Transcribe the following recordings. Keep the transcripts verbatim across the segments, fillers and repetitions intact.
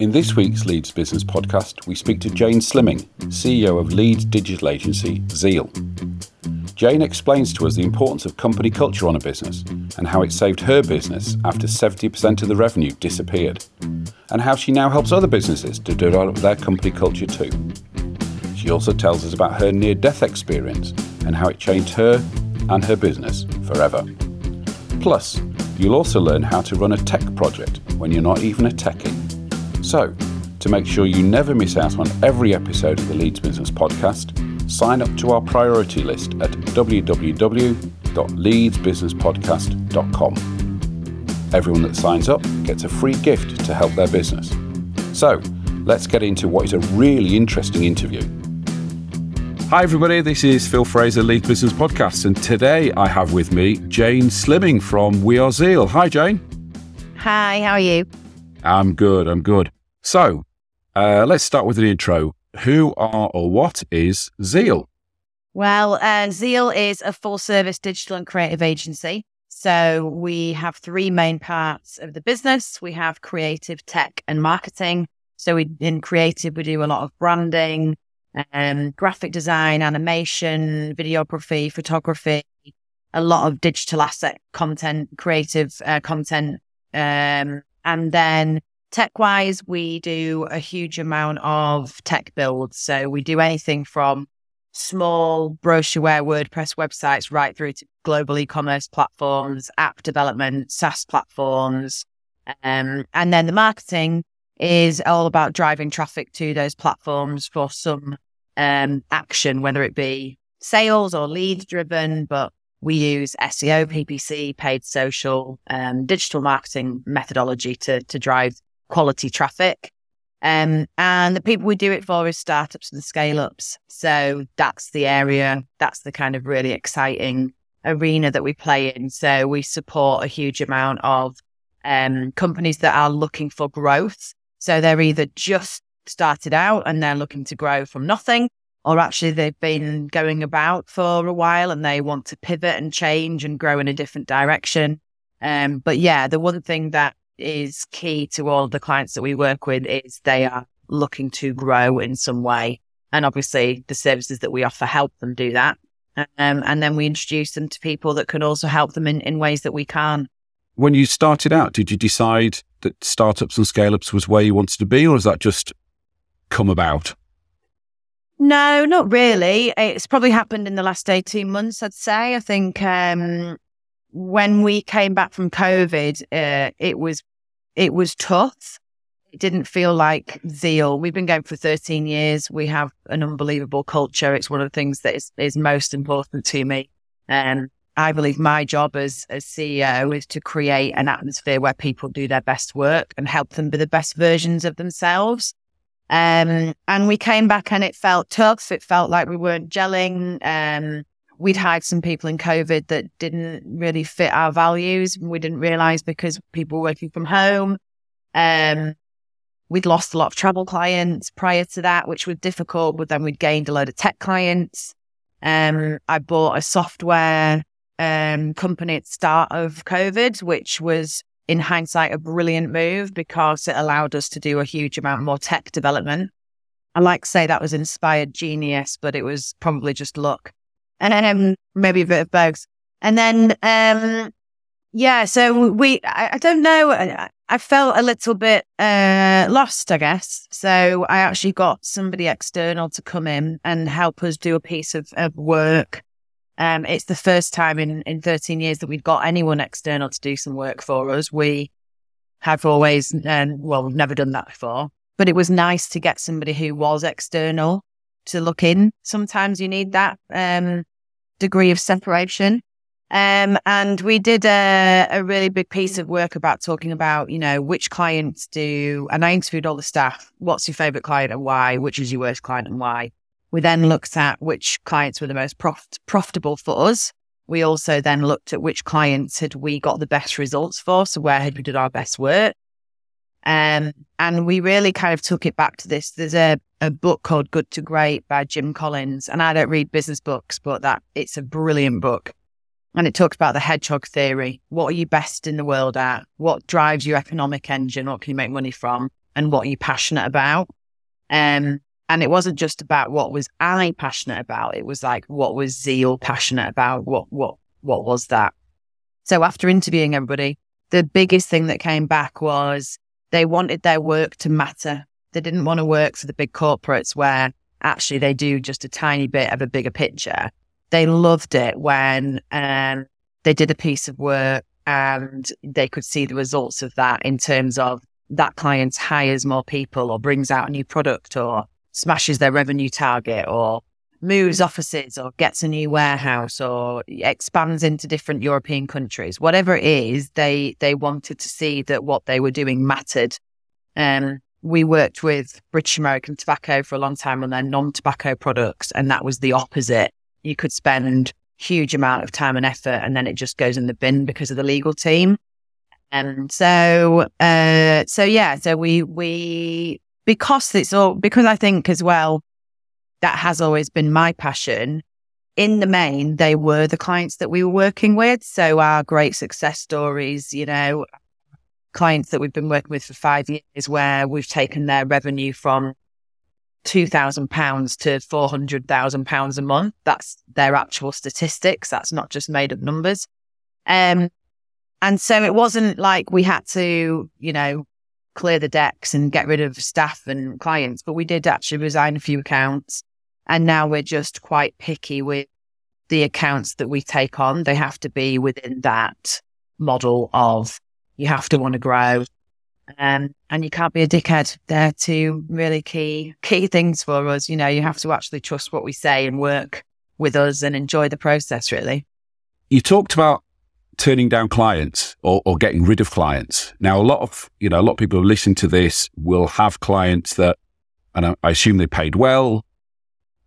In this week's Leeds Business Podcast, we speak to Jane Slimming, C E O of Leeds digital agency Zeal. Jane explains to us the importance of company culture on a business and how it saved her business after seventy percent of the revenue disappeared, and how she now helps other businesses to develop their company culture too. She also tells us about her near-death experience and how it changed her and her business forever. Plus, you'll also learn how to run a tech project when you're not even a techie. So, to make sure you never miss out on every episode of the Leeds Business Podcast, sign up to our priority list at w w w dot leeds business podcast dot com. Everyone that signs up gets a free gift to help their business. So, let's get into what is a really interesting interview. Hi everybody, this is Phil Fraser, Leeds Business Podcast, and today I have with me Jane Slimming from We Are Zeal. Hi Jane. Hi, how are you? I'm good, I'm good. So, uh, let's start with an intro. Who are or what is Zeal? Well, uh, Zeal is a full-service digital and creative agency. So we have three main parts of the business. We have creative, tech and marketing. So we, in creative, we do a lot of branding, um, graphic design, animation, videography, photography, a lot of digital asset content, creative uh, content. Um, and then tech-wise, we do a huge amount of tech builds. So we do anything from small brochureware WordPress websites right through to global e-commerce platforms, app development, SaaS platforms. Um, and then the marketing is all about driving traffic to those platforms for some um, action, whether it be sales or leads driven, but we use S E O, P P C, paid social, um, digital marketing methodology to to drive quality traffic. Um, and the people we do it for is startups and scale-ups. So that's the area, that's the kind of really exciting arena that we play in. So we support a huge amount of um, companies that are looking for growth. So they're either just started out and they're looking to grow from nothing, or actually they've been going about for a while and they want to pivot and change and grow in a different direction. Um, but yeah, the one thing that is key to all the clients that we work with is they are looking to grow in some way. And obviously the services that we offer help them do that. Um, and then we introduce them to people that can also help them in, in ways that we can't. When you started out, did you decide that startups and scale-ups was where you wanted to be, or has that just come about? No, not really. It's probably happened in the last eighteen months, I'd say. I think um, when we came back from COVID, uh, it was it was tough. It didn't feel like Zeal. We've been going for thirteen years. We have an unbelievable culture. It's one of the things that is, is most important to me. And I believe my job as, as C E O is to create an atmosphere where people do their best work and help them be the best versions of themselves. Um, and we came back and it felt tough. It felt like we weren't gelling. Um, we'd hired some people in COVID that didn't really fit our values. We didn't realise because people were working from home. Um, we'd lost a lot of travel clients prior to that, which was difficult, but then we'd gained a load of tech clients. Um, I bought a software um, company at the start of COVID, which was, in hindsight, a brilliant move because it allowed us to do a huge amount more tech development. I like to say that was inspired genius, but it was probably just luck. And then um, maybe a bit of bugs. And then, um, yeah, so we, I, I don't know, I, I felt a little bit uh, lost, I guess. So I actually got somebody external to come in and help us do a piece of, of work. Um, it's the first time in, in thirteen years that we've got anyone external to do some work for us. We have always, um, well, we've never done that before, but it was nice to get somebody who was external to look in. Sometimes you need that um, degree of separation. Um, and we did a, a really big piece of work about talking about, you know, which clients do, and I interviewed all the staff, what's your favourite client and why, which is your worst client and why. We then looked at which clients were the most prof- profitable for us. We also then looked at which clients had we got the best results for, so where had we done our best work. Um, and we really kind of took it back to this. There's a, a book called Good to Great by Jim Collins, and I don't read business books, but that it's a brilliant book. And it talks about the hedgehog theory. What are you best in the world at? What drives your economic engine? What can you make money from? and what you're passionate about. Um, and it wasn't just about what was I passionate about. It was like, what was Zeal passionate about? What, what, what was that? So after interviewing everybody, the biggest thing that came back was they wanted their work to matter. They didn't want to work for the big corporates where actually they do just a tiny bit of a bigger picture. They loved it when um, they did a piece of work and they could see the results of that in terms of that client hires more people or brings out a new product or smashes their revenue target or moves offices or gets a new warehouse or expands into different European countries. Whatever it is, they they wanted to see that what they were doing mattered. Um, we worked with British American Tobacco for a long time on their non-tobacco products, and that was the opposite. You could spend huge amount of time and effort and then it just goes in the bin because of the legal team. And so, uh, so yeah, so we, we, because it's all, because I think as well, that has always been my passion. In the main, they were the clients that we were working with. So our great success stories, you know, clients that we've been working with for five years where we've taken their revenue from two thousand pounds to four hundred thousand pounds a month. That's their actual statistics. That's not just made up numbers. Um, and so it wasn't like we had to, you know, clear the decks and get rid of staff and clients, but we did actually resign a few accounts. And now we're just quite picky with the accounts that we take on. They have to be within that model of you have to want to grow. Um, and you can't be a dickhead. They're two really key, key things for us. You know, you have to actually trust what we say and work with us and enjoy the process, really. You talked about turning down clients or, or getting rid of clients. Now, a lot of, you know, a lot of people who listen to this will have clients that, and I, I assume they paid well,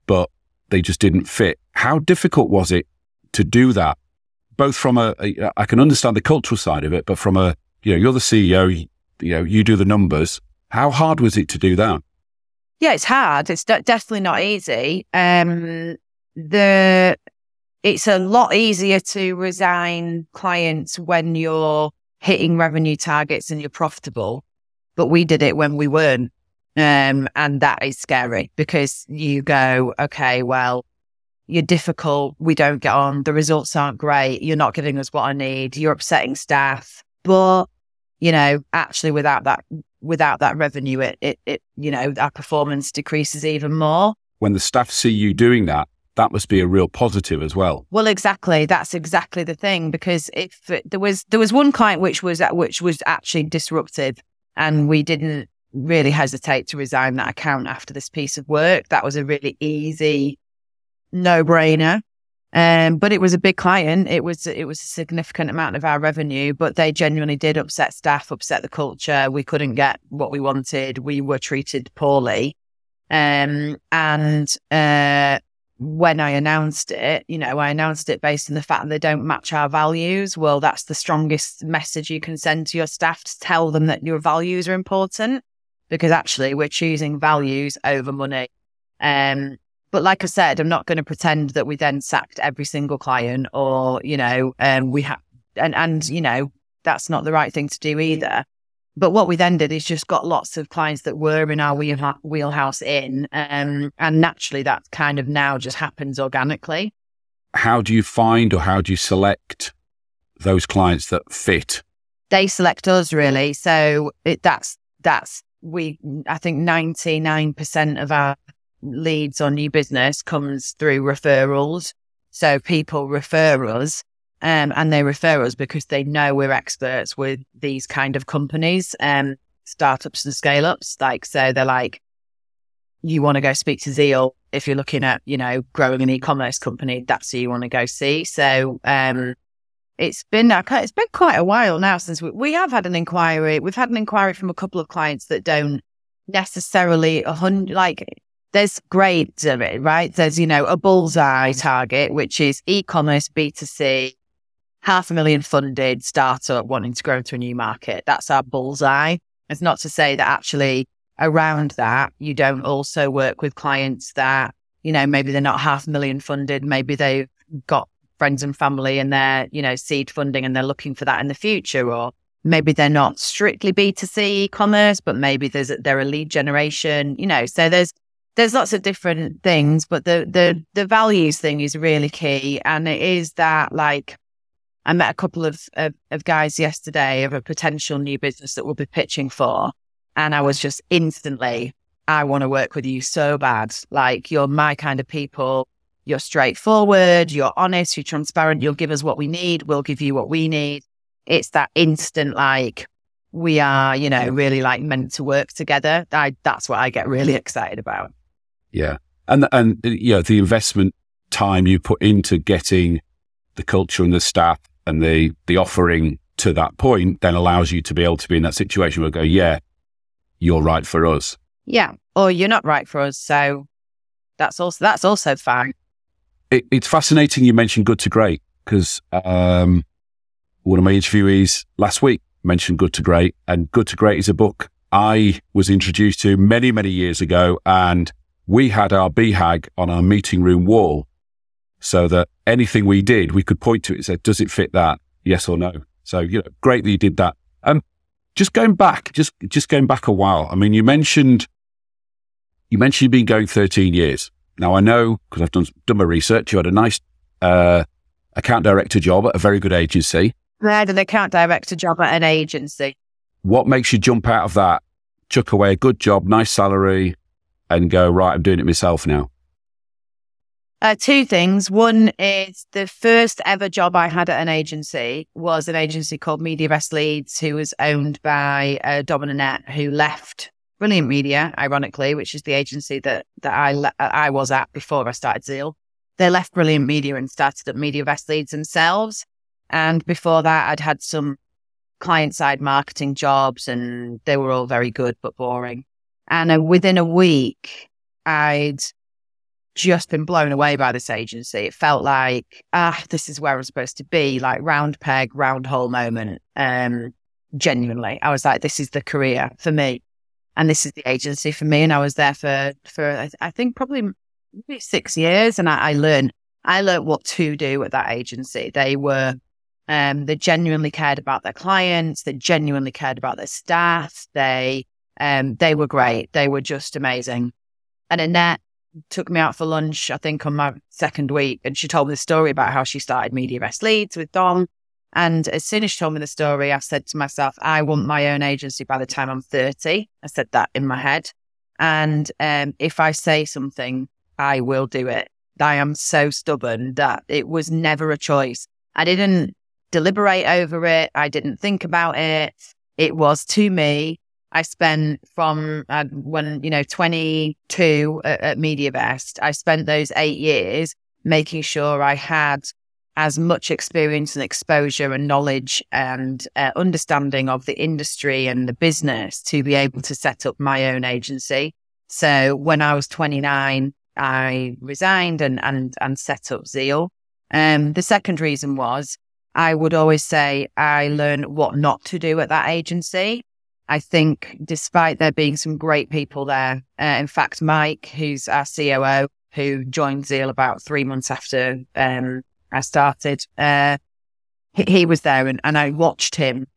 but they just didn't fit. How difficult was it to do that? Both from a, a I can understand the cultural side of it, but from a, you know, you're the C E O, you know, you do the numbers. How hard was it to do that? Yeah, it's hard. It's de- definitely not easy. Um, the it's a lot easier to resign clients when you're hitting revenue targets and you're profitable. But we did it when we weren't, um, and that is scary because you go, okay, well, you're difficult. We don't get on. The results aren't great. You're not giving us what I need. You're upsetting staff, but. You know, actually without that, without that revenue, it, it, it, you know, our performance decreases even more. When the staff see you doing that, that must be a real positive as well. Well, exactly. That's exactly the thing, because if it, there was, there was one client which was, which was actually disruptive and we didn't really hesitate to resign that account after this piece of work. That was a really easy no brainer. Um, but it was a big client. It was it was a significant amount of our revenue, but they genuinely did upset staff, upset the culture. We couldn't get what we wanted. We were treated poorly. Um, and uh, when I announced it, you know, I announced it based on the fact that they don't match our values. Well, that's the strongest message you can send to your staff, to tell them that your values are important, because actually we're choosing values over money. Um But like I said, I'm not going to pretend that we then sacked every single client or, you know, um, we have, and, and, you know, that's not the right thing to do either. But what we then did is just got lots of clients that were in our wheel- wheelhouse in. Um, and naturally that kind of now just happens organically. How do you find or how do you select those clients that fit? They select us, really. So it, that's, that's, we, I think ninety-nine percent of our leads or new business comes through referrals. So people refer us, um, and they refer us because they know we're experts with these kind of companies, um, startups and scale ups. Like, so they're like, you want to go speak to Zeal. If you're looking at, you know, growing an e-commerce company, that's who you want to go see. So, um, it's been, it's been quite a while now since we, we have had an inquiry. We've had an inquiry from a couple of clients that don't necessarily a hundred, like, there's grades of it, right? There's, you know, a bullseye target, which is e-commerce, B two C, half a million funded startup wanting to grow into a new market. That's our bullseye. It's not to say that actually around that, you don't also work with clients that, you know, maybe they're not half a million funded. Maybe they've got friends and family and they're, you know, seed funding and they're looking for that in the future, or maybe they're not strictly B two C e-commerce, but maybe there's they're a lead generation, you know. So there's there's lots of different things, but the the the values thing is really key. And it is that, like, I met a couple of, of, of guys yesterday of a potential new business that we'll be pitching for. And I was just instantly, I want to work with you so bad. Like, you're my kind of people. You're straightforward. You're honest. You're transparent. You'll give us what we need. We'll give you what we need. It's that instant, like, we are, you know, really, like, meant to work together. I, that's what I get really excited about. Yeah. And, and you know, the investment time you put into getting the culture and the staff and the the offering to that point then allows you to be able to be in that situation where you go, yeah, you're right for us. Yeah, or you're not right for us. So that's also that's also fine. It, it's fascinating you mentioned Good to Great, because um, one of my interviewees last week mentioned Good to Great, and Good to Great is a book I was introduced to many, many years ago, and we had our B HAG on our meeting room wall so that anything we did, we could point to it and say, does it fit that? Yes or no? So, you know, great that you did that. Um, just going back, just just going back a while. I mean, you mentioned, you mentioned you've been going thirteen years. Now I know, because I've done, done my research, you had a nice uh, account director job at a very good agency. I had an account director job at an agency. What makes you jump out of that, chuck away a good job, nice salary, and go, right, I'm doing it myself now? Uh, two things. One is the first ever job I had at an agency was an agency called MediaVest Leeds, who was owned by uh, Dom and Annette, who left Brilliant Media, ironically, which is the agency that, that I le- I was at before I started Zeal. They left Brilliant Media and started up MediaVest Leeds themselves. And before that, I'd had some client-side marketing jobs, and they were all very good but boring. And uh, within a week, I'd just been blown away by this agency. It felt like, ah, this is where I'm supposed to be, like round peg, round hole moment. Um, genuinely, I was like, this is the career for me. And this is the agency for me. And I was there for, for I think, probably six years. And I, I learned, I learned what to do at that agency. They were, um, they genuinely cared about their clients. They genuinely cared about their staff. They, um, they were great. They were just amazing. And Annette took me out for lunch, I think, on my second week, and she told me the story about how she started MediaVest Leeds with Dom. And as soon as she told me the story, I said to myself, I want my own agency by the time I'm thirty. I said that in my head. And um, if I say something, I will do it. I am so stubborn that it was never a choice. I didn't deliberate over it. I didn't think about it. It was to me. I spent from uh, when, you know, twenty-two at, at MediaVest, I spent those eight years making sure I had as much experience and exposure and knowledge and uh, understanding of the industry and the business to be able to set up my own agency. So when I was twenty-nine, I resigned and and, and set up Zeal. Um, the second reason was, I would always say I learned what not to do at that agency. I think despite there being some great people there, uh, in fact, Mike, who's our C O O, who joined Zeal about three months after um, I started, uh, he, he was there, and, and I watched him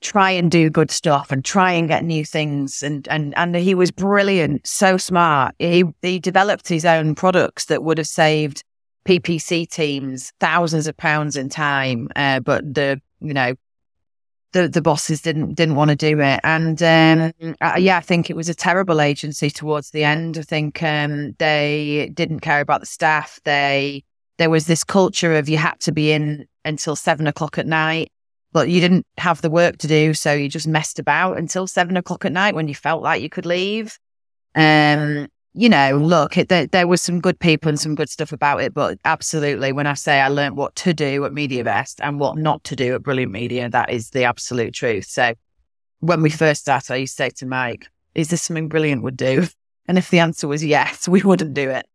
try and do good stuff and try and get new things. And and, and he was brilliant, so smart. He, he developed his own products that would have saved P P C teams thousands of pounds in time, uh, but the, you know, The, the bosses didn't didn't want to do it. And um, I, yeah, I think it was a terrible agency towards the end. I think um, they didn't care about the staff. They there was this culture of you had to be in until seven o'clock at night, but you didn't have the work to do, so you just messed about until seven o'clock at night when you felt like you could leave. Um, you know, look, it, there, there was some good people and some good stuff about it, but absolutely, when I say I learned what to do at MediaVest and what not to do at Brilliant Media, that is the absolute truth. So when we first started, I used to say to Mike, is this something Brilliant would do? And if the answer was yes, we wouldn't do it.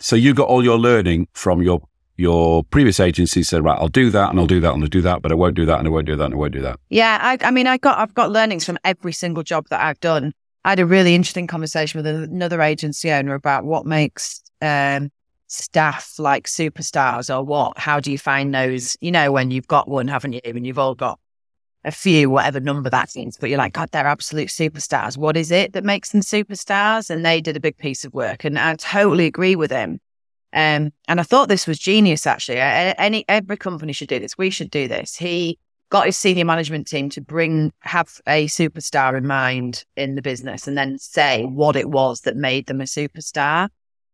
So you got all your learning from your your previous agency, said, right, I'll do that and I'll do that and I'll do that, but I won't do that and I won't do that and I won't do that. Yeah, I, I mean, I got, I've got learnings from every single job that I've done. I had a really interesting conversation with another agency owner about what makes um, staff like superstars, or what, how do you find those, you know, when you've got one, haven't you, and you've all got a few, whatever number that means, but you're like, God, they're absolute superstars. What is it that makes them superstars? And they did a big piece of work, and I totally agree with him. Um, and I thought this was genius, actually. Any every company should do this. We should do this. He got his senior management team to bring have a superstar in mind in the business, and then say what it was that made them a superstar.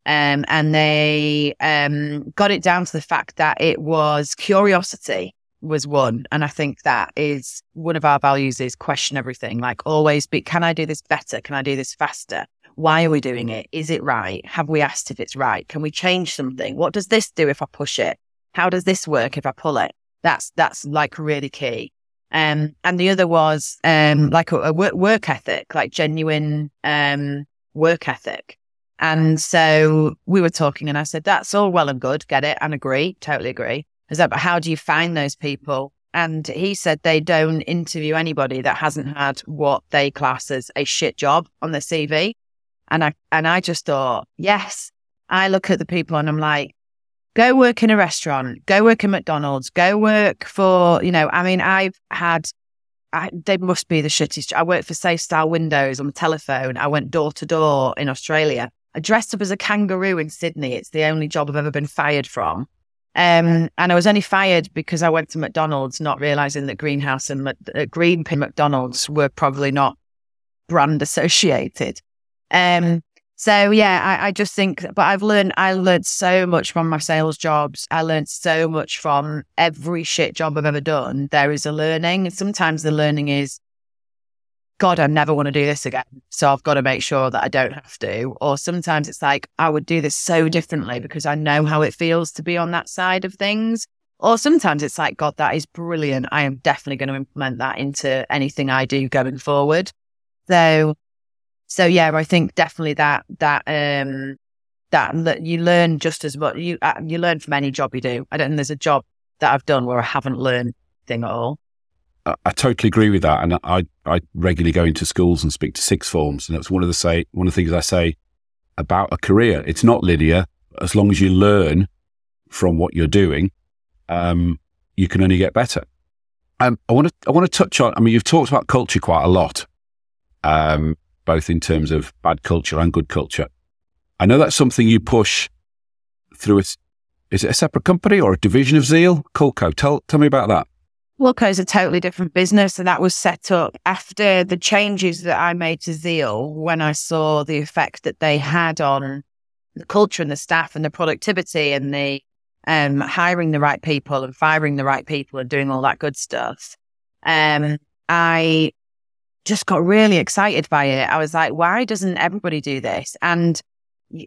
Um, and they um, got it down to the fact that it was curiosity was one. And I think that is one of our values, is question everything. Like, always be, can I do this better? Can I do this faster? Why are we doing it? Is it right? Have we asked if it's right? Can we change something? What does this do if I push it? How does this work if I pull it? That's that's like really key. Um, and the other was um, like a, a work, work ethic, like genuine um, work ethic. And so we were talking, and I said, that's all well and good, get it, and agree, totally agree. I said, but how do you find those people? And he said they don't interview anybody that hasn't had what they class as a shit job on their C V. And I and I just thought, yes, I look at the people and I'm like, go work in a restaurant, go work in McDonald's, go work for, you know, I mean, I've had, I, they must be the shittiest. I worked for Safe Style Windows on the telephone. I went door to door in Australia. I dressed up as a kangaroo in Sydney. It's the only job I've ever been fired from. Um, and I was only fired because I went to McDonald's, not realising that Greenhouse and uh, Greenpin McDonald's were probably not brand associated. Um, so, yeah, I, I just think, but I've learned, I learned so much from my sales jobs. I learned so much from every shit job I've ever done. There is a learning, and sometimes the learning is, God, I never want to do this again, so I've got to make sure that I don't have to. Or sometimes it's like, I would do this so differently because I know how it feels to be on that side of things. Or sometimes it's like, God, that is brilliant. I am definitely going to implement that into anything I do going forward. So, so yeah, I think definitely that that um, that you learn just as much. You uh, you learn from any job you do. I don't think there's a job that I've done where I haven't learned anything at all. I totally agree with that, and I, I regularly go into schools and speak to sixth forms, and that's one of the say one of the things I say about a career. It's not linear. As long as you learn from what you're doing, um, you can only get better. Um, I want to I want to touch on. I mean, you've talked about culture quite a lot, um, both in terms of bad culture and good culture. I know that's something you push through. A, is it a separate company or a division of Zeal? Culco. Tell tell me about that. Culco is a totally different business, and that was set up after the changes that I made to Zeal when I saw the effect that they had on the culture and the staff and the productivity and the um, hiring the right people and firing the right people and doing all that good stuff. Um, I just got really excited by it. I was like, why doesn't everybody do this? And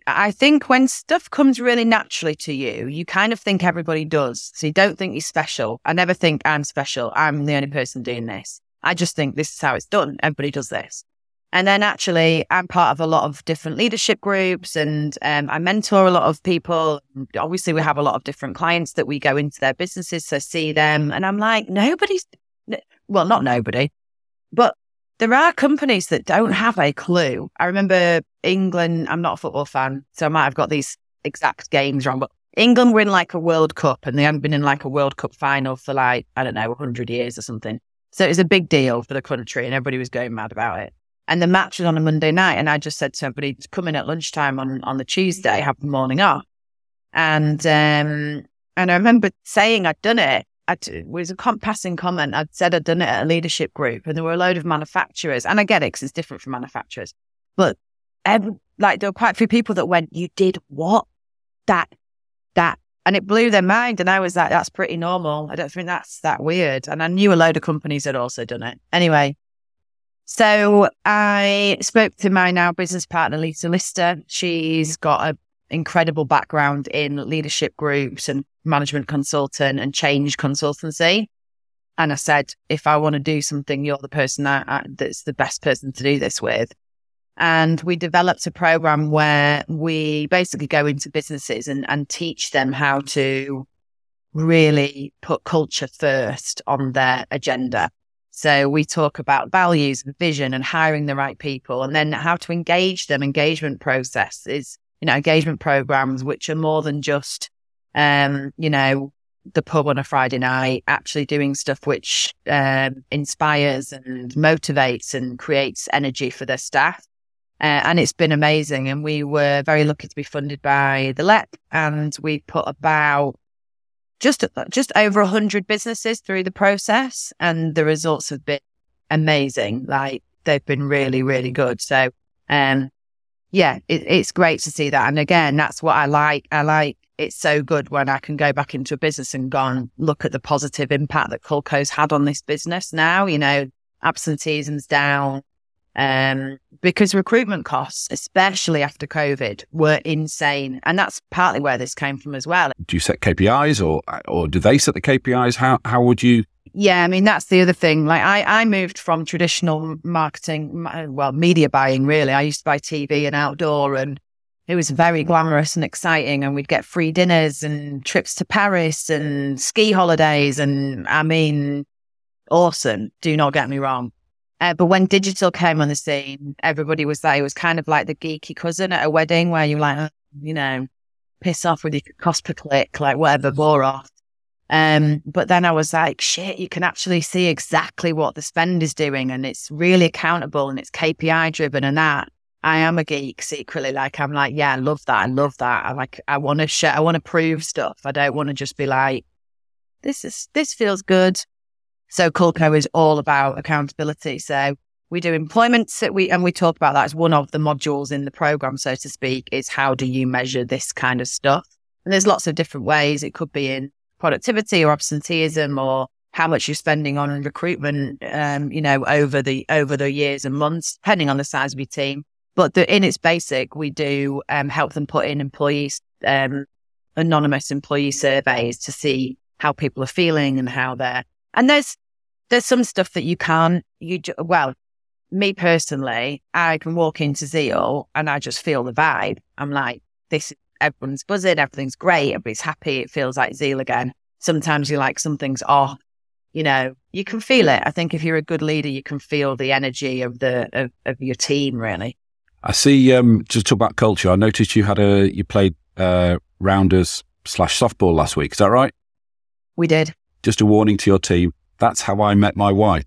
I think when stuff comes really naturally to you, you kind of think everybody does. So you don't think you're special. I never think I'm special. I'm the only person doing this. I just think this is how it's done. Everybody does this. And then actually, I'm part of a lot of different leadership groups, and um, I mentor a lot of people. Obviously, we have a lot of different clients that we go into their businesses, so see them. And I'm like, nobody's, well, not nobody, but there are companies that don't have a clue. I remember England, I'm not a football fan, so I might have got these exact games wrong, but England were in like a World Cup, and they hadn't been in like a World Cup final for like, I don't know, one hundred years or something. So it was a big deal for the country, and everybody was going mad about it. And the match was on a Monday night, and I just said to everybody, come in at lunchtime on, on the Tuesday, have the morning off. And, um, and I remember saying I'd done it. It was a passing comment. I'd said I'd done it at a leadership group, and there were a load of manufacturers, and I get it because it's different for manufacturers, but every, like there were quite a few people that went, you did what? That, that, and it blew their mind. And I was like, that's pretty normal. I don't think that's that weird. And I knew a load of companies had also done it. Anyway, so I spoke to my now business partner, Lisa Lister. She's got a incredible background in leadership groups and management consultant and change consultancy. And I said, if I want to do something, you're the person that I, that's the best person to do this with. And we developed a program where we basically go into businesses and, and teach them how to really put culture first on their agenda. So we talk about values and vision and hiring the right people, and then how to engage them. Engagement process is, you know, engagement programs, which are more than just, um, you know, the pub on a Friday night, actually doing stuff which um, inspires and motivates and creates energy for their staff. Uh, and it's been amazing. And we were very lucky to be funded by the L E P, and we put about just just over one hundred businesses through the process, and the results have been amazing. Like, they've been really, really good. So, um, yeah, it, it's great to see that. And again, that's what I like. I like it's so good when I can go back into a business and go and look at the positive impact that Culco's had on this business now. You know, absenteeism's down. Um, because recruitment costs, especially after COVID, were insane. And that's partly where this came from as well. Do you set K P Is or or do they set the K P Is? How how would you? Yeah, I mean, that's the other thing. Like I, I moved from traditional marketing, well, media buying, really. I used to buy T V and outdoor, and it was very glamorous and exciting. And we'd get free dinners and trips to Paris and ski holidays. And I mean, awesome. Do not get me wrong. Uh, but when digital came on the scene, everybody was there. It was kind of like the geeky cousin at a wedding where you're like, oh, you know, piss off with your cost per click, like whatever, bore off. Um, but then I was like, shit, you can actually see exactly what the spend is doing, and it's really accountable and it's K P I driven. And that, I am a geek secretly. Like, I'm like, yeah, I love that. I love that. I like, I want to share, I want to prove stuff. I don't want to just be like, this is, this feels good. So Culco is all about accountability. So we do employment, we and we talk about that as one of the modules in the program, so to speak, is how do you measure this kind of stuff? And there's lots of different ways. It could be in productivity or absenteeism or how much you're spending on recruitment, um, you know, over the over the years and months, depending on the size of your team. But the, in its basic, we do um, help them put in employees, um, anonymous employee surveys to see how people are feeling and how they're. And there's there's some stuff that you can, you well, me personally, I can walk into Zeal and I just feel the vibe. I'm like, this, everyone's buzzing, everything's great, everybody's happy, it feels like Zeal again. Sometimes you're like, something's off, you know, you can feel it. I think if you're a good leader, you can feel the energy of the of, of your team, really. I see, um, just talk about culture, I noticed you had a, you played uh, rounders slash softball last week, is that right? We did. Just a warning to your team, that's how I met my wife,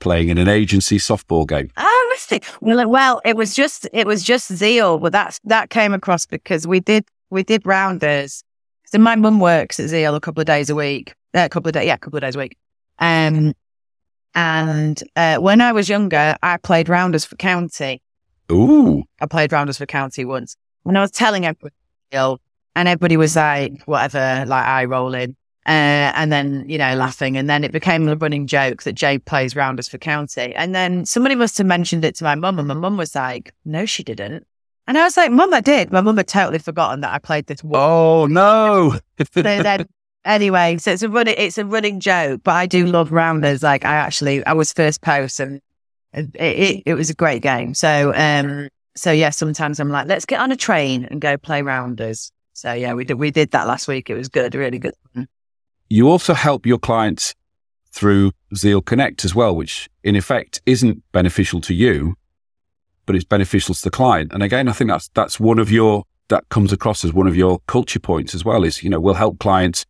playing in an agency softball game. Oh, well, well, it was just it was just Zeal, but that's that came across because we did we did rounders. So my mum works at Zeal a couple of days a week, a uh, couple of days, yeah, a couple of days a week. Um, and uh, when I was younger, I played rounders for county. Ooh, I played rounders for county once, and I was telling everybody, and everybody was like, whatever, like eye rolling. Uh, and then, you know, laughing. And then it became a running joke that Jay plays rounders for county. And then somebody must have mentioned it to my mum, and my mum was like, no, she didn't. And I was like, mum, I did. My mum had totally forgotten that I played this. Oh, no. So then, anyway, so it's a running, it's a running joke, but I do love rounders. Like, I actually, I was first post, and it, it, it was a great game. So, um, so yeah, sometimes I'm like, let's get on a train and go play rounders. So yeah, we did, we did that last week. It was good, really good fun. You also help your clients through Zeal Connect as well, which in effect isn't beneficial to you, but it's beneficial to the client. And again, I think that's that's one of your, that comes across as one of your culture points as well, is, you know, we'll help clients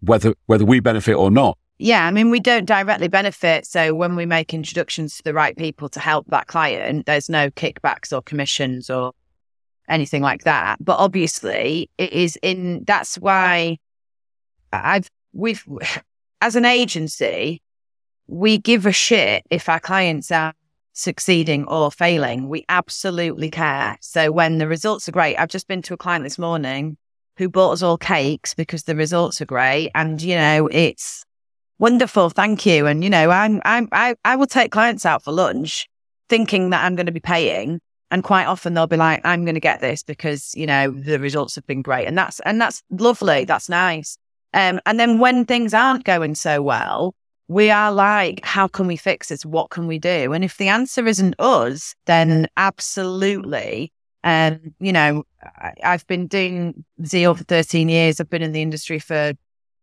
whether whether we benefit or not. Yeah, I mean, we don't directly benefit. So when we make introductions to the right people to help that client, there's no kickbacks or commissions or anything like that. But obviously it is in, that's why I've, We've, as an agency, we give a shit if our clients are succeeding or failing. We absolutely care. So when the results are great, I've just been to a client this morning who bought us all cakes because the results are great, and you know, it's wonderful. Thank you. And you know, I'm, I'm, I, I will take clients out for lunch, thinking that I'm going to be paying, and quite often they'll be like, I'm going to get this because you know the results have been great, and that's and that's lovely. That's nice. Um, and then when things aren't going so well, we are like, how can we fix this? What can we do? And if the answer isn't us, then absolutely. Um, you know, I, I've been doing Zeal for thirteen years. I've been in the industry for,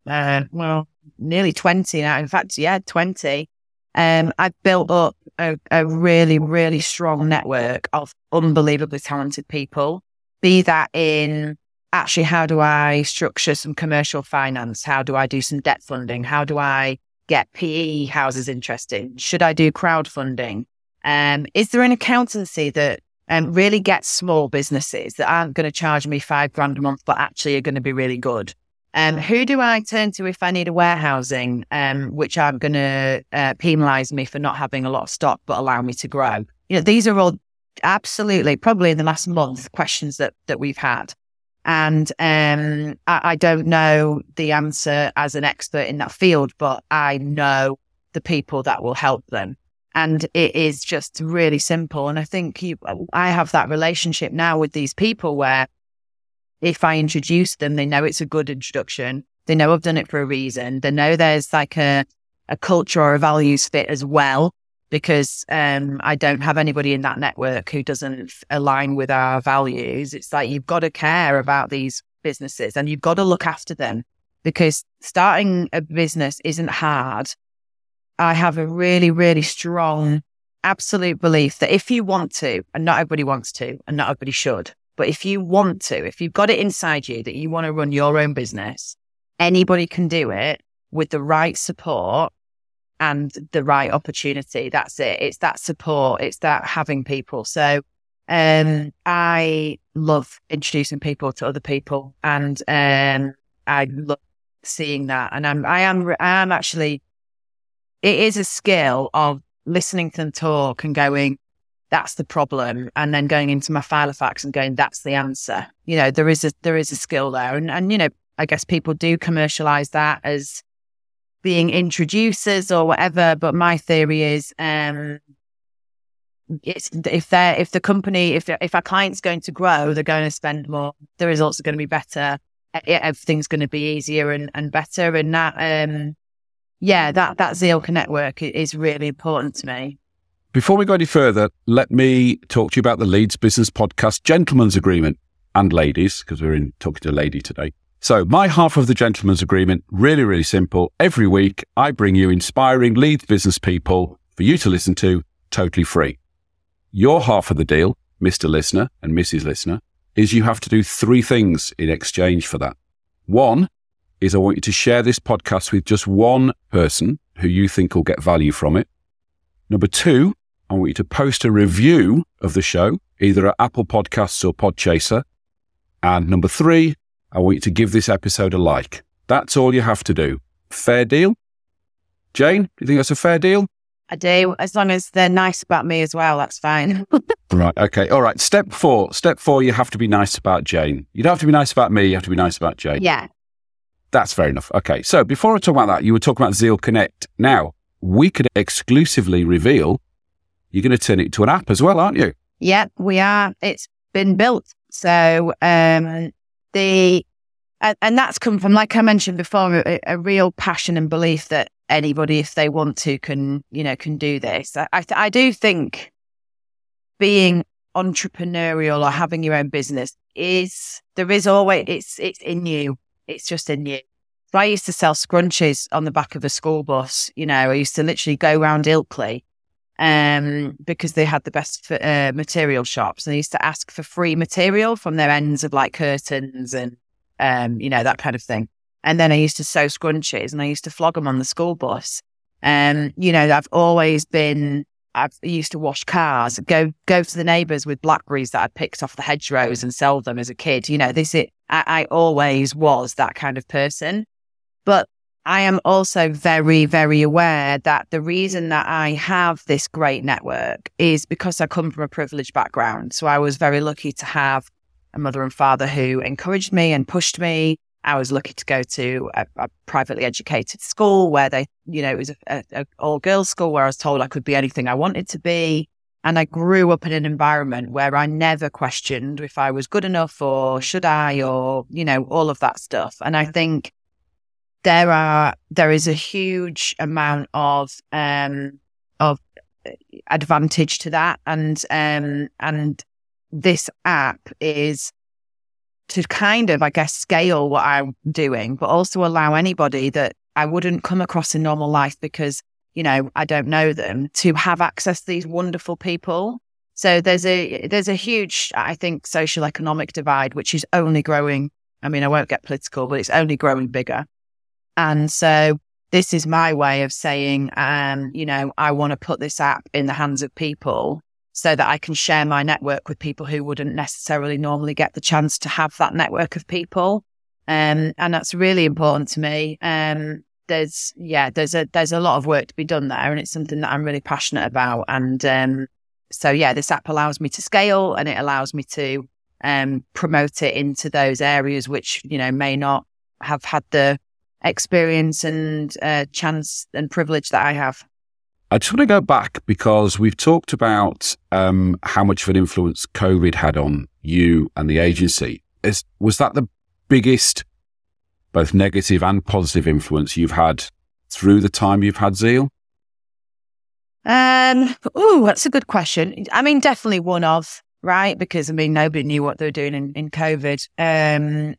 uh, well, nearly twenty now. In fact, yeah, twenty. Um, I've built up a, a really, really strong network of unbelievably talented people, be that in actually, how do I structure some commercial finance? How do I do some debt funding? How do I get P E houses interested? Should I do crowdfunding? Um, is there an accountancy that um, really gets small businesses that aren't going to charge me five grand a month, but actually are going to be really good? Um, who do I turn to if I need a warehousing, um, which I'm going to uh, penalise me for not having a lot of stock, but allow me to grow? You know, these are all absolutely probably in the last month questions that that we've had. And um, I, I don't know the answer as an expert in that field, but I know the people that will help them. And it is just really simple. And I think you, I have that relationship now with these people where if I introduce them, they know it's a good introduction. They know I've done it for a reason. They know there's like a, a culture or a values fit as well, because um, I don't have anybody in that network who doesn't align with our values. It's like, you've got to care about these businesses and you've got to look after them, because starting a business isn't hard. I have a really, really strong, absolute belief that if you want to, and not everybody wants to, and not everybody should, but if you want to, if you've got it inside you that you want to run your own business, anybody can do it with the right support and the right opportunity. That's it. It's that support. It's that having people. So um, I love introducing people to other people, and um, I love seeing that. And I'm, I am, I am actually, it is a skill of listening to them talk and going, that's the problem, and then going into my file of facts and going, that's the answer. You know, there is a there is a skill there, and and you know, I guess people do commercialize that as being introducers or whatever. But my theory is, um, it's if they if the company if if our client's going to grow, they're going to spend more. The results are going to be better. Everything's going to be easier and and better. And that, um, yeah, that that Zeal Connect work is really important to me. Before we go any further, let me talk to you about the Leeds Business Podcast Gentleman's Agreement, and ladies, because we're in talking to a lady today. So my half of the Gentleman's Agreement, really, really simple. Every week, I bring you inspiring Leeds business people for you to listen to, totally free. Your half of the deal, Mister Listener and Missus Listener, is you have to do three things in exchange for that. One is I want you to share this podcast with just one person who you think will get value from it. Number two, I want you to post a review of the show, either at Apple Podcasts or Podchaser. And number three, I want you to give this episode a like. That's all you have to do. Fair deal? Jane, do you think that's a fair deal? I do. As long as they're nice about me as well, that's fine. Right. Okay. All right. Step four. Step four, you have to be nice about Jane. You don't have to be nice about me. You have to be nice about Jane. Yeah. That's fair enough. Okay. So before I talk about that, you were talking about Zeal Connect. Now, we could exclusively reveal you're going to turn it to an app as well, aren't you? Yeah, we are. It's been built. So um, the, and, and that's come from, like I mentioned before, a, a real passion and belief that anybody, if they want to, can, you know, can do this. I, I, I do think being entrepreneurial or having your own business is, there is always, it's, it's in you. It's just in you. I used to sell scrunchies on the back of a school bus. You know, I used to literally go round Ilkley um, because they had the best uh, material shops. And they used to ask for free material from their ends of like curtains and, um, you know, that kind of thing. And then I used to sew scrunchies and I used to flog them on the school bus. Um, you know, I've always been, I've used to wash cars, go go to the neighbours with blackberries that I'd picked off the hedgerows and sell them as a kid. You know, this it. I, I always was that kind of person. But I am also very, very aware that the reason that I have this great network is because I come from a privileged background. So I was very lucky to have a mother and father who encouraged me and pushed me. I was lucky to go to a, a privately educated school where they, you know, it was an all-girls school where I was told I could be anything I wanted to be. And I grew up in an environment where I never questioned if I was good enough or should I or, you know, all of that stuff. And I think There are there is a huge amount of um, of advantage to that, and um, and this app is to kind of, I guess, scale what I'm doing, but also allow anybody that I wouldn't come across in normal life because, you know, I don't know them, to have access to these wonderful people. So there's a there's a huge, I think, social economic divide which is only growing I mean, I won't get political, but it's only growing bigger. And so this is my way of saying, um, you know, I want to put this app in the hands of people so that I can share my network with people who wouldn't necessarily normally get the chance to have that network of people. Um, and that's really important to me. Um, there's, yeah, there's a, there's a lot of work to be done there, and it's something that I'm really passionate about. And um, so, yeah, this app allows me to scale, and it allows me to um, promote it into those areas which, you know, may not have had the experience and uh, chance and privilege that I have. I just want to go back, because we've talked about um, how much of an influence COVID had on you and the agency. Is, was that the biggest, both negative and positive influence you've had through the time you've had Zeal? Um, oh, that's a good question. I mean, definitely one of, right? Because, I mean, nobody knew what they were doing in, in COVID, um,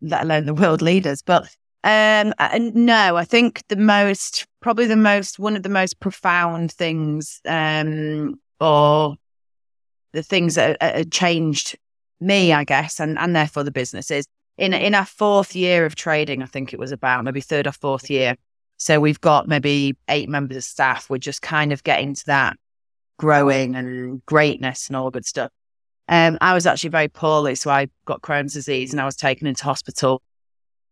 let alone the world leaders. But um, no, I think the most... Probably the most, one of the most profound things, um, or the things that uh, changed me, I guess, and, and therefore the business, is in in our fourth year of trading. I think it was about maybe third or fourth year. So we've got maybe eight members of staff. We're just kind of getting to that growing and greatness and all good stuff. Um, I was actually very poorly, so I got Crohn's disease, and I was taken into hospital.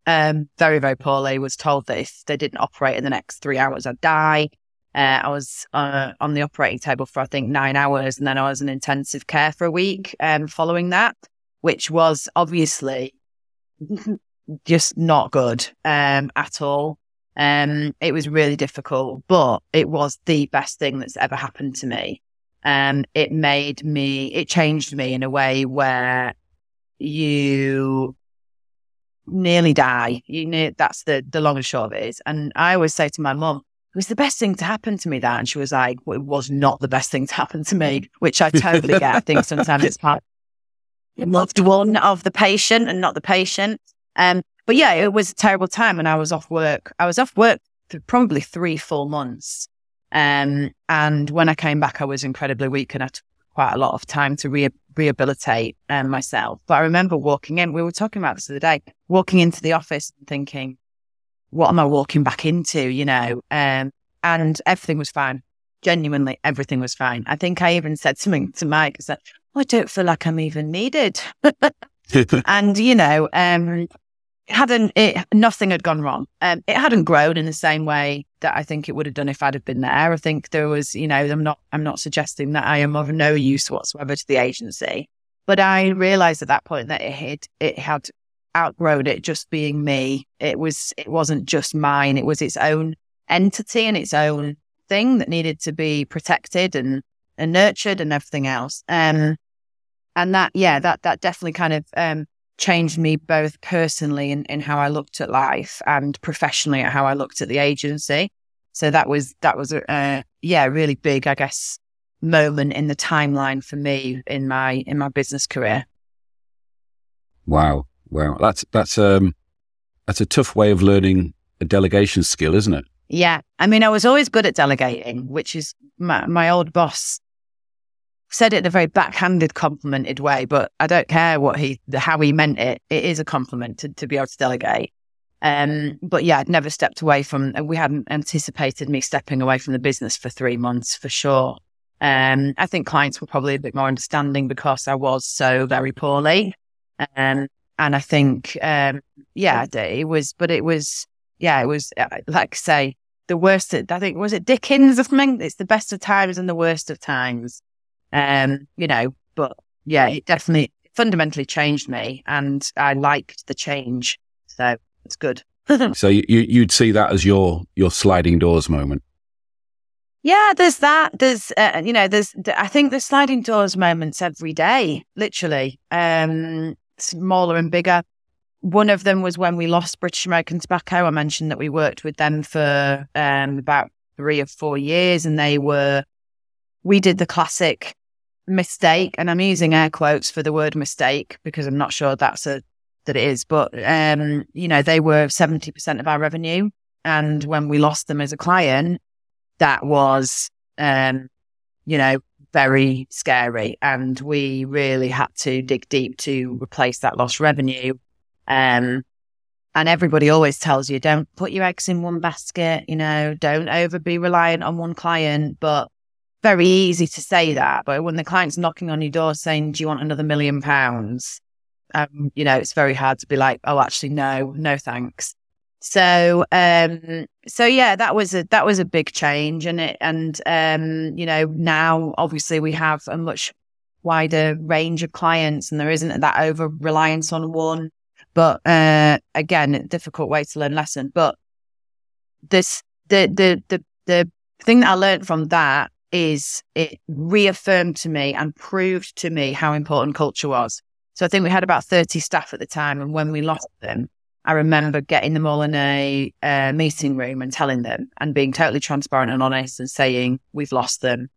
Um, very, very poorly. Was told that if they didn't operate in the next three hours, I'd die. Uh, I was uh, on the operating table for, I think, nine hours. And then I was in intensive care for a week um, following that, which was obviously just not good um, at all. Um, it was really difficult, but it was the best thing that's ever happened to me. Um, it made me, it changed me in a way where you... nearly die. You know, that's the the long and short of it is. And I always say to my mum, it was the best thing to happen to me, that. And she was like, well, it was not the best thing to happen to me, which I totally get. I think sometimes it's part of the loved one of the patient and not the patient. Um, but yeah, it was a terrible time, and I was off work. I was off work for probably three, four months. Um, and when I came back, I was incredibly weak, and I took quite a lot of time to re- rehabilitate um, myself. But I remember walking in, we were talking about this the other day, walking into the office and thinking, what am I walking back into, you know? Um, and everything was fine. Genuinely, everything was fine. I think I even said something to Mike. I said, oh, I don't feel like I'm even needed. And, you know, um, it hadn't, it, nothing had gone wrong. Um, it hadn't grown in the same way that I think it would have done if I'd have been there. I think there was, you know, I'm not, I'm not suggesting that I am of no use whatsoever to the agency, but I realised at that point that it had, it had outgrown it just being me. It was, it wasn't just mine. It was its own entity and its own thing that needed to be protected and, and nurtured and everything else. Um, and that, yeah, that, that definitely kind of, um, changed me both personally in, in how I looked at life and professionally at how I looked at the agency. So that was, that was a, uh, yeah, really big, I guess, moment in the timeline for me in my, in my business career. Wow. Wow. That's, that's, um, that's a tough way of learning a delegation skill, isn't it? Yeah. I mean, I was always good at delegating, which is my, my old boss said it in a very backhanded, complimented way, but I don't care what he, how he meant it. It is a compliment to, to be able to delegate. Um, but yeah, I'd never stepped away from, we hadn't anticipated me stepping away from the business for three months for sure. Um, I think clients were probably a bit more understanding because I was so very poorly. Um, and I think, um, yeah, it was, but it was, yeah, it was, like I say, the worst, I think, was it Dickens or something? It's the best of times and the worst of times. Um, you know, but yeah, it definitely fundamentally changed me, and I liked the change, so it's good. So you, you'd see that as your your sliding doors moment? Yeah, there's that. There's uh, you know, there's I think there's sliding doors moments every day, literally, um, smaller and bigger. One of them was when we lost British American Tobacco. I mentioned that we worked with them for um, about three or four years, and they were we did the classic. mistake, and I'm using air quotes for the word mistake because I'm not sure that's a that it is, but um you know, they were seventy percent of our revenue, and when we lost them as a client, that was um you know, very scary, and we really had to dig deep to replace that lost revenue. Um, and everybody always tells you, don't put your eggs in one basket, you know, don't over be reliant on one client. But very easy to say that. But when the client's knocking on your door saying, do you want another million pounds? Um, you know, it's very hard to be like, oh, actually, no, no, thanks. So, um, so yeah, that was a, that was a big change. And it, and, um, you know, now obviously we have a much wider range of clients and there isn't that over reliance on one, but, uh, again, a difficult way to learn lesson. But this, the, the, the, the thing that I learned from that is it reaffirmed to me and proved to me how important culture was. So I think we had about thirty staff at the time. And when we lost them, I remember getting them all in a uh, meeting room and telling them and being totally transparent and honest and saying, we've lost them.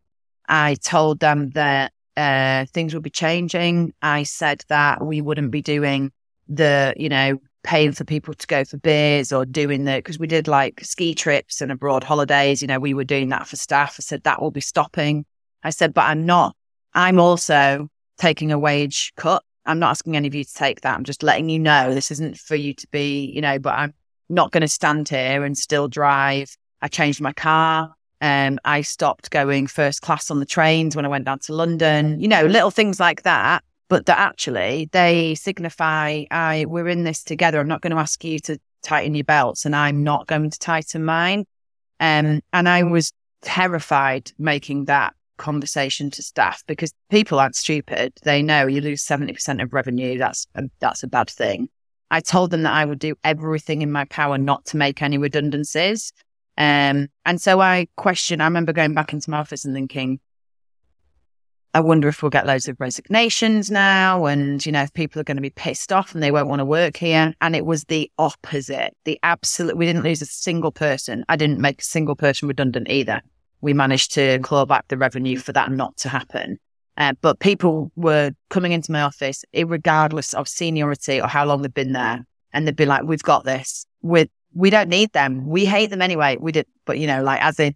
I told them that uh, things would be changing. I said that we wouldn't be doing the, you know, paying for people to go for beers or doing the, because we did like ski trips and abroad holidays. You know, we were doing that for staff. I said, that will be stopping. I said, but I'm not, I'm also taking a wage cut. I'm not asking any of you to take that. I'm just letting you know this isn't for you to be, you know, but I'm not going to stand here and still drive. I changed my car. Um, I stopped going first class on the trains when I went down to London, you know, little things like that. But that actually they signify I we're in this together. I'm not going to ask you to tighten your belts and I'm not going to tighten mine. Um, and I was terrified making that conversation to staff because people aren't stupid. They know you lose seventy percent of revenue. That's a, that's a bad thing. I told them that I would do everything in my power not to make any redundancies. Um, and so I questioned, I remember going back into my office and thinking, I wonder if we'll get loads of resignations now. And, you know, if people are going to be pissed off and they won't want to work here. And it was the opposite, the absolute, we didn't lose a single person. I didn't make a single person redundant either. We managed to claw back the revenue for that not to happen. Uh, but people were coming into my office, regardless of seniority or how long they've been there. And they'd be like, we've got this. We're, we don't need them. We hate them anyway. We did. But, you know, like as in,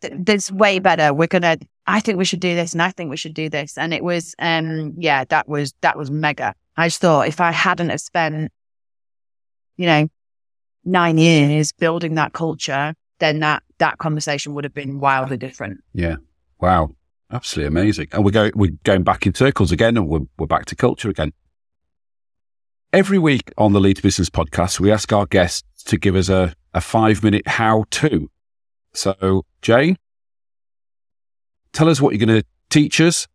there's way better. We're going to, I think we should do this. And I think we should do this. And it was, um, yeah, that was, that was mega. I just thought if I hadn't have spent, you know, nine years building that culture, then that, that conversation would have been wildly different. Yeah. Wow. Absolutely amazing. And we're going, we're going back in circles again and we're, we're back to culture again. Every week on the Lead to Business podcast, we ask our guests to give us a, a five minute how to. So Jane, tell us what you're going to teach us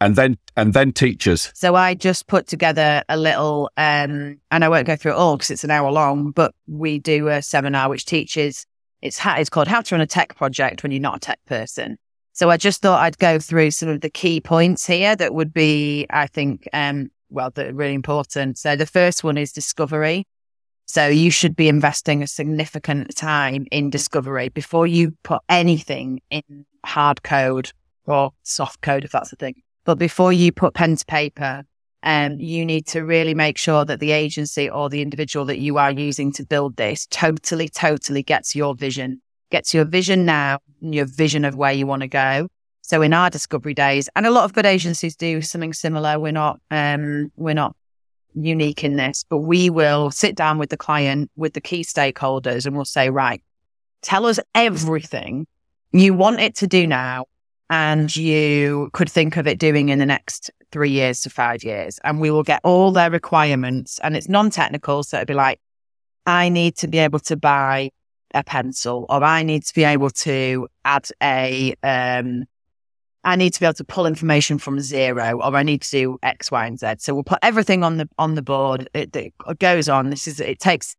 and then, and then teach us. So I just put together a little, um, and I won't go through it all because it's an hour long, but we do a seminar which teaches It's, how, it's called How to Run a Tech Project When You're Not a Tech Person. So I just thought I'd go through some of the key points here that would be, I think, um, well, that are really important. So the first one is discovery. So you should be investing a significant time in discovery before you put anything in hard code or soft code, if that's the thing. But before you put pen to paper, um, you need to really make sure that the agency or the individual that you are using to build this totally, totally gets your vision, gets your vision now and your vision of where you want to go. So in our discovery days, and a lot of good agencies do something similar. We're not, um, we're not unique in this, but we will sit down with the client, with the key stakeholders, and we'll say, right, tell us everything you want it to do now. And you could think of it doing in the next three years to five years. And we will get all their requirements. And it's non-technical. So it'd be like, I need to be able to buy a pencil, or I need to be able to add a, um, I need to be able to pull information from zero, or I need to do X, Y, and Z. So we'll put everything on the, on the board. It, it goes on. This is, it takes,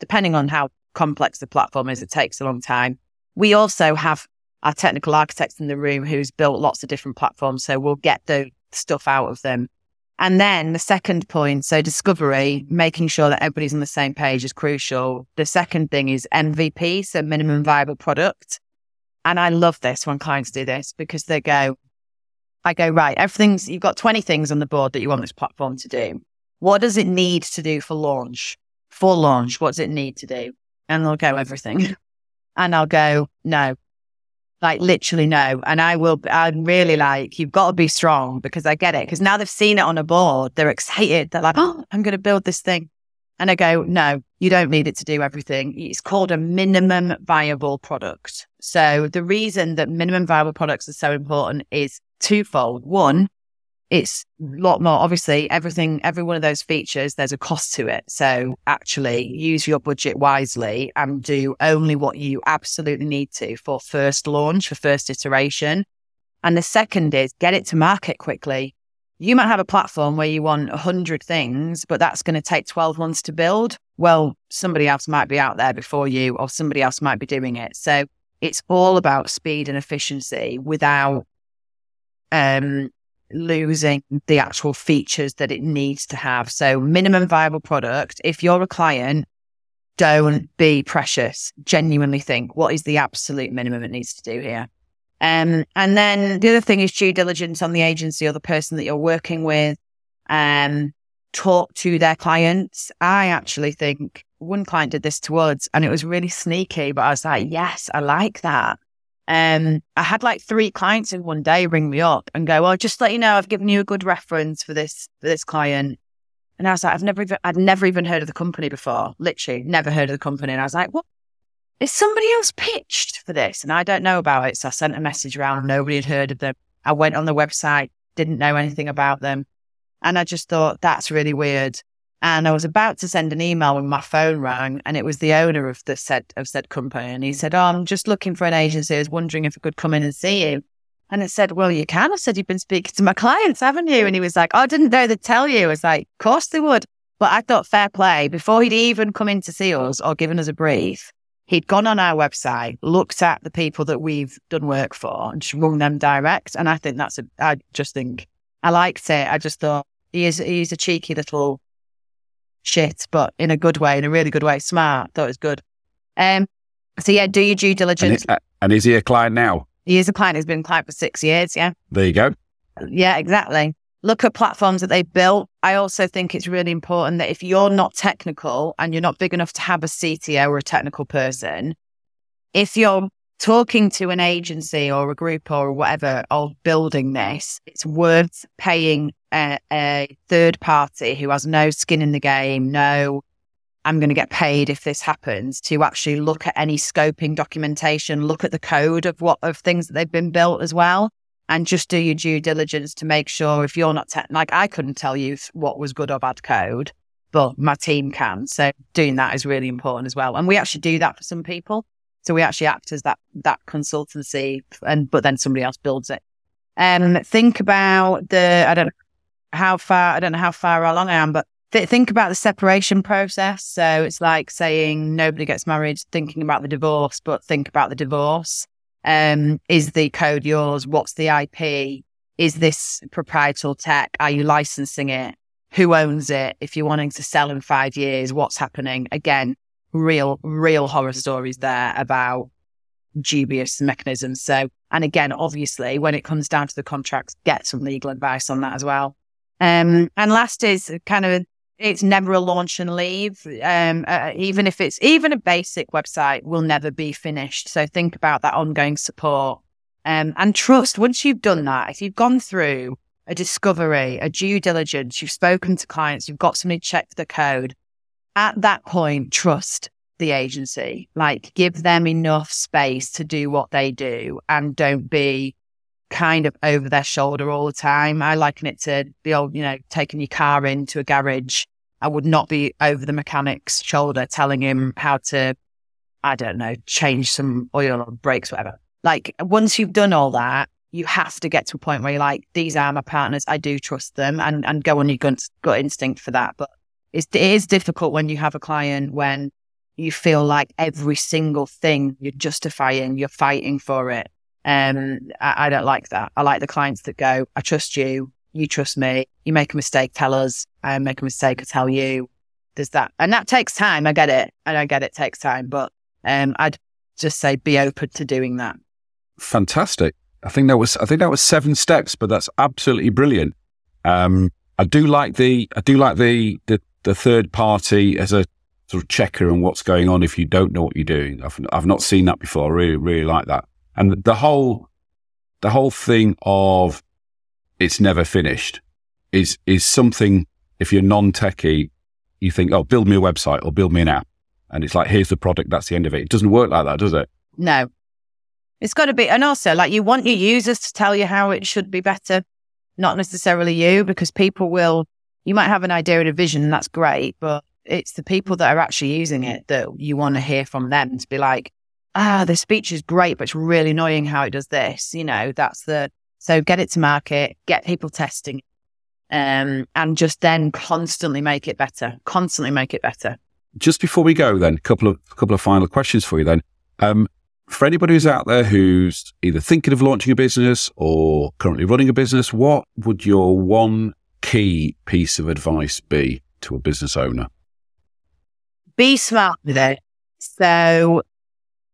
depending on how complex the platform is, it takes a long time. We also have our technical architects in the room who's built lots of different platforms. So we'll get the stuff out of them. And then the second point, so discovery, making sure that everybody's on the same page is crucial. The second thing is M V P, so minimum viable product. And I love this when clients do this because they go, I go, right, everything's, you've got twenty things on the board that you want this platform to do. What does it need to do for launch? For launch, what does it need to do? And they'll go, everything. And I'll go, no. Like literally no. And I will, I'm really like, you've got to be strong because I get it. Because now they've seen it on a board. They're excited. They're like, oh, I'm going to build this thing. And I go, no, you don't need it to do everything. It's called a minimum viable product. So the reason that minimum viable products are so important is twofold. One, it's a lot more, obviously, everything, every one of those features, there's a cost to it. So actually use your budget wisely and do only what you absolutely need to for first launch, for first iteration. And the second is get it to market quickly. You might have a platform where you want one hundred things, but that's going to take twelve months to build. Well, somebody else might be out there before you, or somebody else might be doing it. So it's all about speed and efficiency without um, losing the actual features that it needs to have. So minimum viable product, if you're a client, don't be precious. Genuinely think, what is the absolute minimum it needs to do here? Um, and then the other thing is due diligence on the agency or the person that you're working with. Um, talk to their clients. I actually think one client did this to us and it was really sneaky, but I was like, yes, I like that. Um, I had like three clients in one day ring me up and go, well, just to let you know, I've given you a good reference for this, for this client. And I was like, I've never even, I'd never even heard of the company before. Literally never heard of the company. And I was like, what? Is somebody else pitched for this? And I don't know about it. So I sent a message around. Nobody had heard of them. I went on the website, didn't know anything about them. And I just thought, that's really weird. And I was about to send an email when my phone rang and it was the owner of the said, of said company. And he said, oh, I'm just looking for an agency. I was wondering if I could come in and see you. And I said, well, you can. I said, you've been speaking to my clients, haven't you? And he was like, oh, I didn't know they'd tell you. I was like, of course they would. But I thought, fair play. Before he'd even come in to see us or given us a brief, he'd gone on our website, looked at the people that we've done work for and just rung them direct. And I think that's, a, I just think I liked it. I just thought he is, he's a cheeky little shit, but in a good way, in a really good way. Smart. Thought it was good. Um, so yeah, do your due diligence. And, it, uh, and is he a client now? He is a client. He's been a client for six years. Yeah. There you go. Yeah, exactly. Look at platforms that they built. I also think it's really important that if you're not technical and you're not big enough to have a C T O or a technical person, if you're talking to an agency or a group or whatever of building this, it's worth paying a, a third party who has no skin in the game, no, I'm going to get paid if this happens, to actually look at any scoping documentation, look at the code of what of things that they've been built as well. And just do your due diligence to make sure if you're not, te- like I couldn't tell you what was good or bad code, but my team can. So doing that is really important as well. And we actually do that for some people. So we actually act as that that consultancy, and but then somebody else builds it. Um, think about the, I don't know how far, I don't know how far or long I am, but th- think about the separation process. So it's like saying nobody gets married, thinking about the divorce, but think about the divorce. Um, is the code yours? What's the I P? Is this proprietary tech? Are you licensing it? Who owns it? If you're wanting to sell in five years, what's happening? Again, real, real horror stories there about dubious mechanisms. So, and again, obviously, when it comes down to the contracts, get some legal advice on that as well. Um, and last is kind of, it's never a launch and leave. Um, uh, even if it's even a basic website will never be finished. So think about that ongoing support um, and trust. Once you've done that, if you've gone through a discovery, a due diligence, you've spoken to clients, you've got somebody to check the code. At that point, trust the agency. Like give them enough space to do what they do and don't be kind of over their shoulder all the time. I liken it to the old, you know, taking your car into a garage. I would not be over the mechanic's shoulder telling him how to, I don't know, change some oil or brakes, whatever. Like once you've done all that, you have to get to a point where you're like, these are my partners. I do trust them and, and go on your gut, gut instinct for that. But it's, it is difficult when you have a client when you feel like every single thing you're justifying, you're fighting for it. Um, I, I don't like that. I like the clients that go, I trust you, you trust me, you make a mistake, tell us, I make a mistake, I tell you. There's that. And that takes time. I get it. And I get it takes time. But um, I'd just say be open to doing that. Fantastic. I think that was, I think that was seven steps, but that's absolutely brilliant. Um, I do like the, I do like the, the, the third party as a sort of checker on what's going on if you don't know what you're doing. I've, I've not seen that before. I really, really like that. And the whole, the whole thing of it's never finished is, is something, if you're non-techie, you think, oh, build me a website or build me an app. And it's like, here's the product, that's the end of it. It doesn't work like that, does it? No. It's got to be, and also like you want your users to tell you how it should be better, not necessarily you, because people will, you might have an idea and a vision, and that's great, but it's the people that are actually using it that you want to hear from them to be like, ah, this feature is great, but it's really annoying how it does this. You know, that's the, so get it to market, get people testing, um, and just then constantly make it better, constantly make it better. Just before we go then, a couple of, couple of final questions for you then. Um, For anybody who's out there who's either thinking of launching a business or currently running a business, what would your one key piece of advice be to a business owner? Be smart with it. So,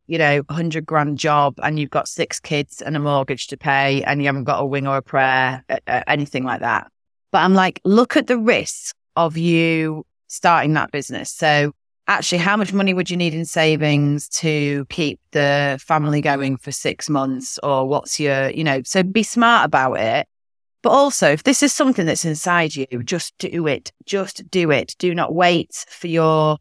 you know, a hundred grand job and you've got six kids and a mortgage to pay and you haven't got a wing or a prayer, anything like that. But I'm like, look at the risk of you starting that business. So, actually, how much money would you need in savings to keep the family going for six months or what's your, you know, so be smart about it. But also, if this is something that's inside you, just do it. Just do it. Do not wait for your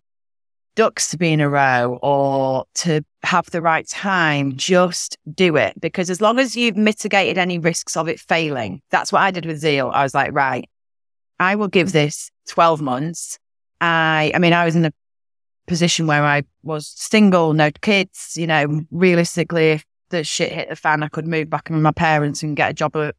ducks to be in a row or to have the right time. Just do it. Because as long as you've mitigated any risks of it failing, that's what I did with Zeal. I was like, right, I will give this twelve months. I, I mean, I was in a position where I was single, no kids, you know, realistically, if the shit hit the fan, I could move back in with my parents and get a job in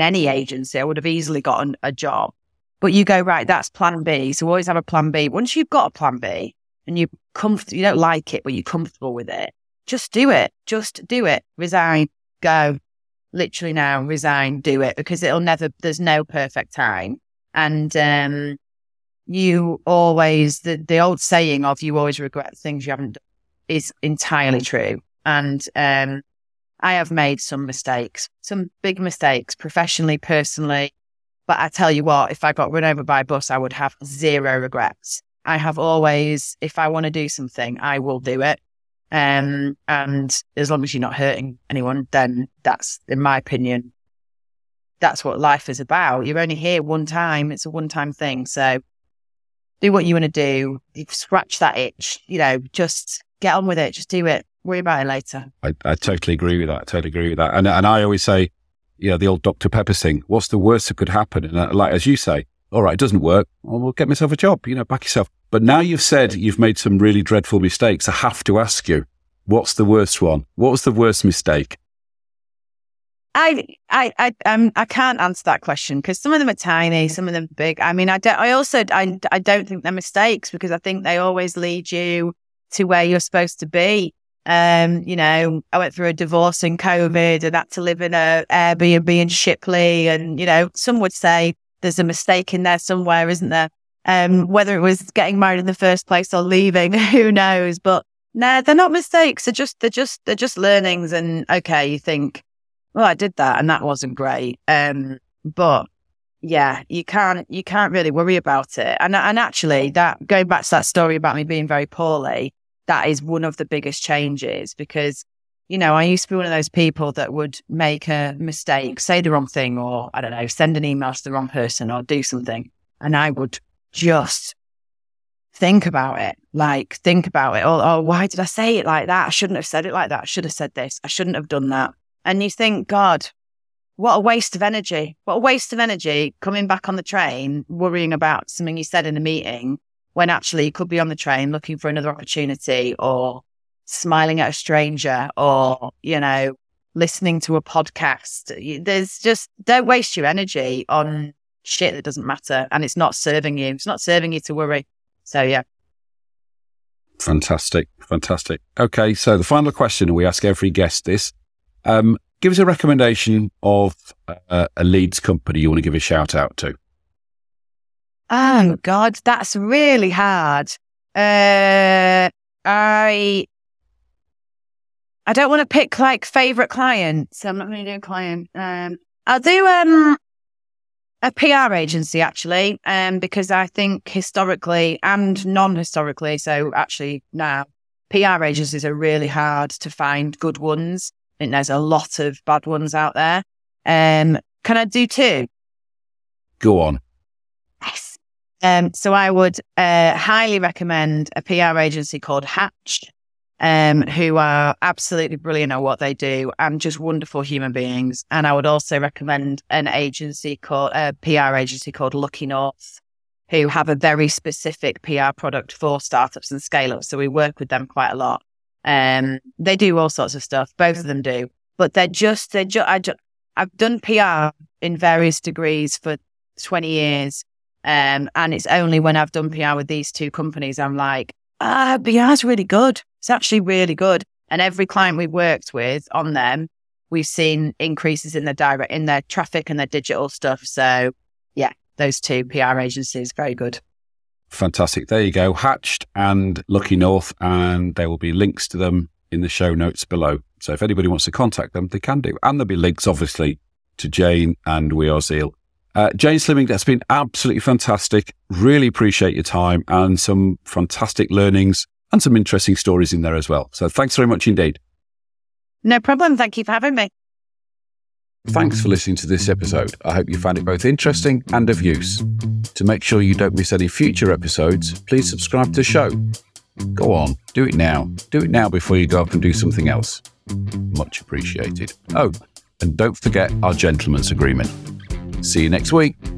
any agency. I would have easily gotten a job. But you go, right, that's plan B. So always have a plan B. Once you've got a plan B and you comf- you don't like it, but you're comfortable with it, just do it. Just do it. Resign, go. Literally now, resign, do it, because it'll never, there's no perfect time. And, um, you always, the, the old saying of you always regret things you haven't done is entirely true. And um, I have made some mistakes, some big mistakes professionally, personally. But I tell you what, if I got run over by a bus, I would have zero regrets. I have always, if I want to do something, I will do it. Um, and as long as you're not hurting anyone, then that's, in my opinion, that's what life is about. You're only here one time. It's a one-time thing. So do what you want to do. You've scratched that itch, you know, just get on with it. Just do it. Worry about it later. I, I totally agree with that. I totally agree with that. And and I always say, you know, the old Doctor Pepper thing, what's the worst that could happen? And I, like, as you say, all right, it doesn't work. Well, we'll get myself a job, you know, back yourself. But now you've said you've made some really dreadful mistakes. I have to ask you, what's the worst one? What was the worst mistake? I I I um I can't answer that question because some of them are tiny, some of them are big. I mean, I don't. I also I I don't think they're mistakes because I think they always lead you to where you're supposed to be. Um, you know, I went through a divorce in COVID and had to live in a Airbnb in Shipley, and you know, some would say there's a mistake in there somewhere, isn't there? Um, whether it was getting married in the first place or leaving, who knows? But no, they're not mistakes. They're just they're just they're just learnings. And okay, you think, well, I did that and that wasn't great. Um, but yeah, you can't, you can't really worry about it. And and actually that, going back to that story about me being very poorly, that is one of the biggest changes because, you know, I used to be one of those people that would make a mistake, say the wrong thing, or I don't know, send an email to the wrong person or do something. And I would just think about it, like think about it. Oh, oh, why did I say it like that? I shouldn't have said it like that. I should have said this. I shouldn't have done that. And you think, God, what a waste of energy. What a waste of energy coming back on the train, worrying about something you said in a meeting when actually you could be on the train looking for another opportunity or smiling at a stranger or, you know, listening to a podcast. There's just, don't waste your energy on shit that doesn't matter and it's not serving you. It's not serving you to worry. So, yeah. Fantastic. Fantastic. Okay. So the final question, we ask every guest this. Um, give us a recommendation of uh, a Leeds company you want to give a shout out to. Oh God, that's really hard. Uh, I I don't want to pick like favourite clients. I'm not going to do a client. Um, I'll do um, a P R agency actually, um, because I think historically and non-historically, so actually now, P R agencies are really hard to find good ones. I think there's a lot of bad ones out there. Um, can I do two? Go on. Yes. Um, so I would uh, highly recommend a P R agency called Hatch, um, who are absolutely brilliant at what they do and just wonderful human beings. And I would also recommend an agency called a P R agency called Lucky North, who have a very specific P R product for startups and scale-ups. So we work with them quite a lot. Um, they do all sorts of stuff. Both of them do, but they're just they just I just I've done P R in various degrees for twenty years. Um, and it's only when I've done P R with these two companies, I'm like, ah, P R's really good. It's actually really good. And every client we've worked with on them, we've seen increases in their direct, in their traffic and their digital stuff. So yeah, those two P R agencies, very good. Fantastic. There you go. Hatched and Lucky North, and there will be links to them in the show notes below. So if anybody wants to contact them, they can do. And there'll be links, obviously, to Jane and We Are Zeal. Uh, Jane Slimming, that's been absolutely fantastic. Really appreciate your time and some fantastic learnings and some interesting stories in there as well. So thanks very much indeed. No problem. Thank you for having me. Thanks for listening to this episode. I hope you found it both interesting and of use. To make sure you don't miss any future episodes, please subscribe to the show. Go on, do it now. Do it now before you go up and do something else. Much appreciated. Oh, and don't forget our gentleman's agreement. See you next week.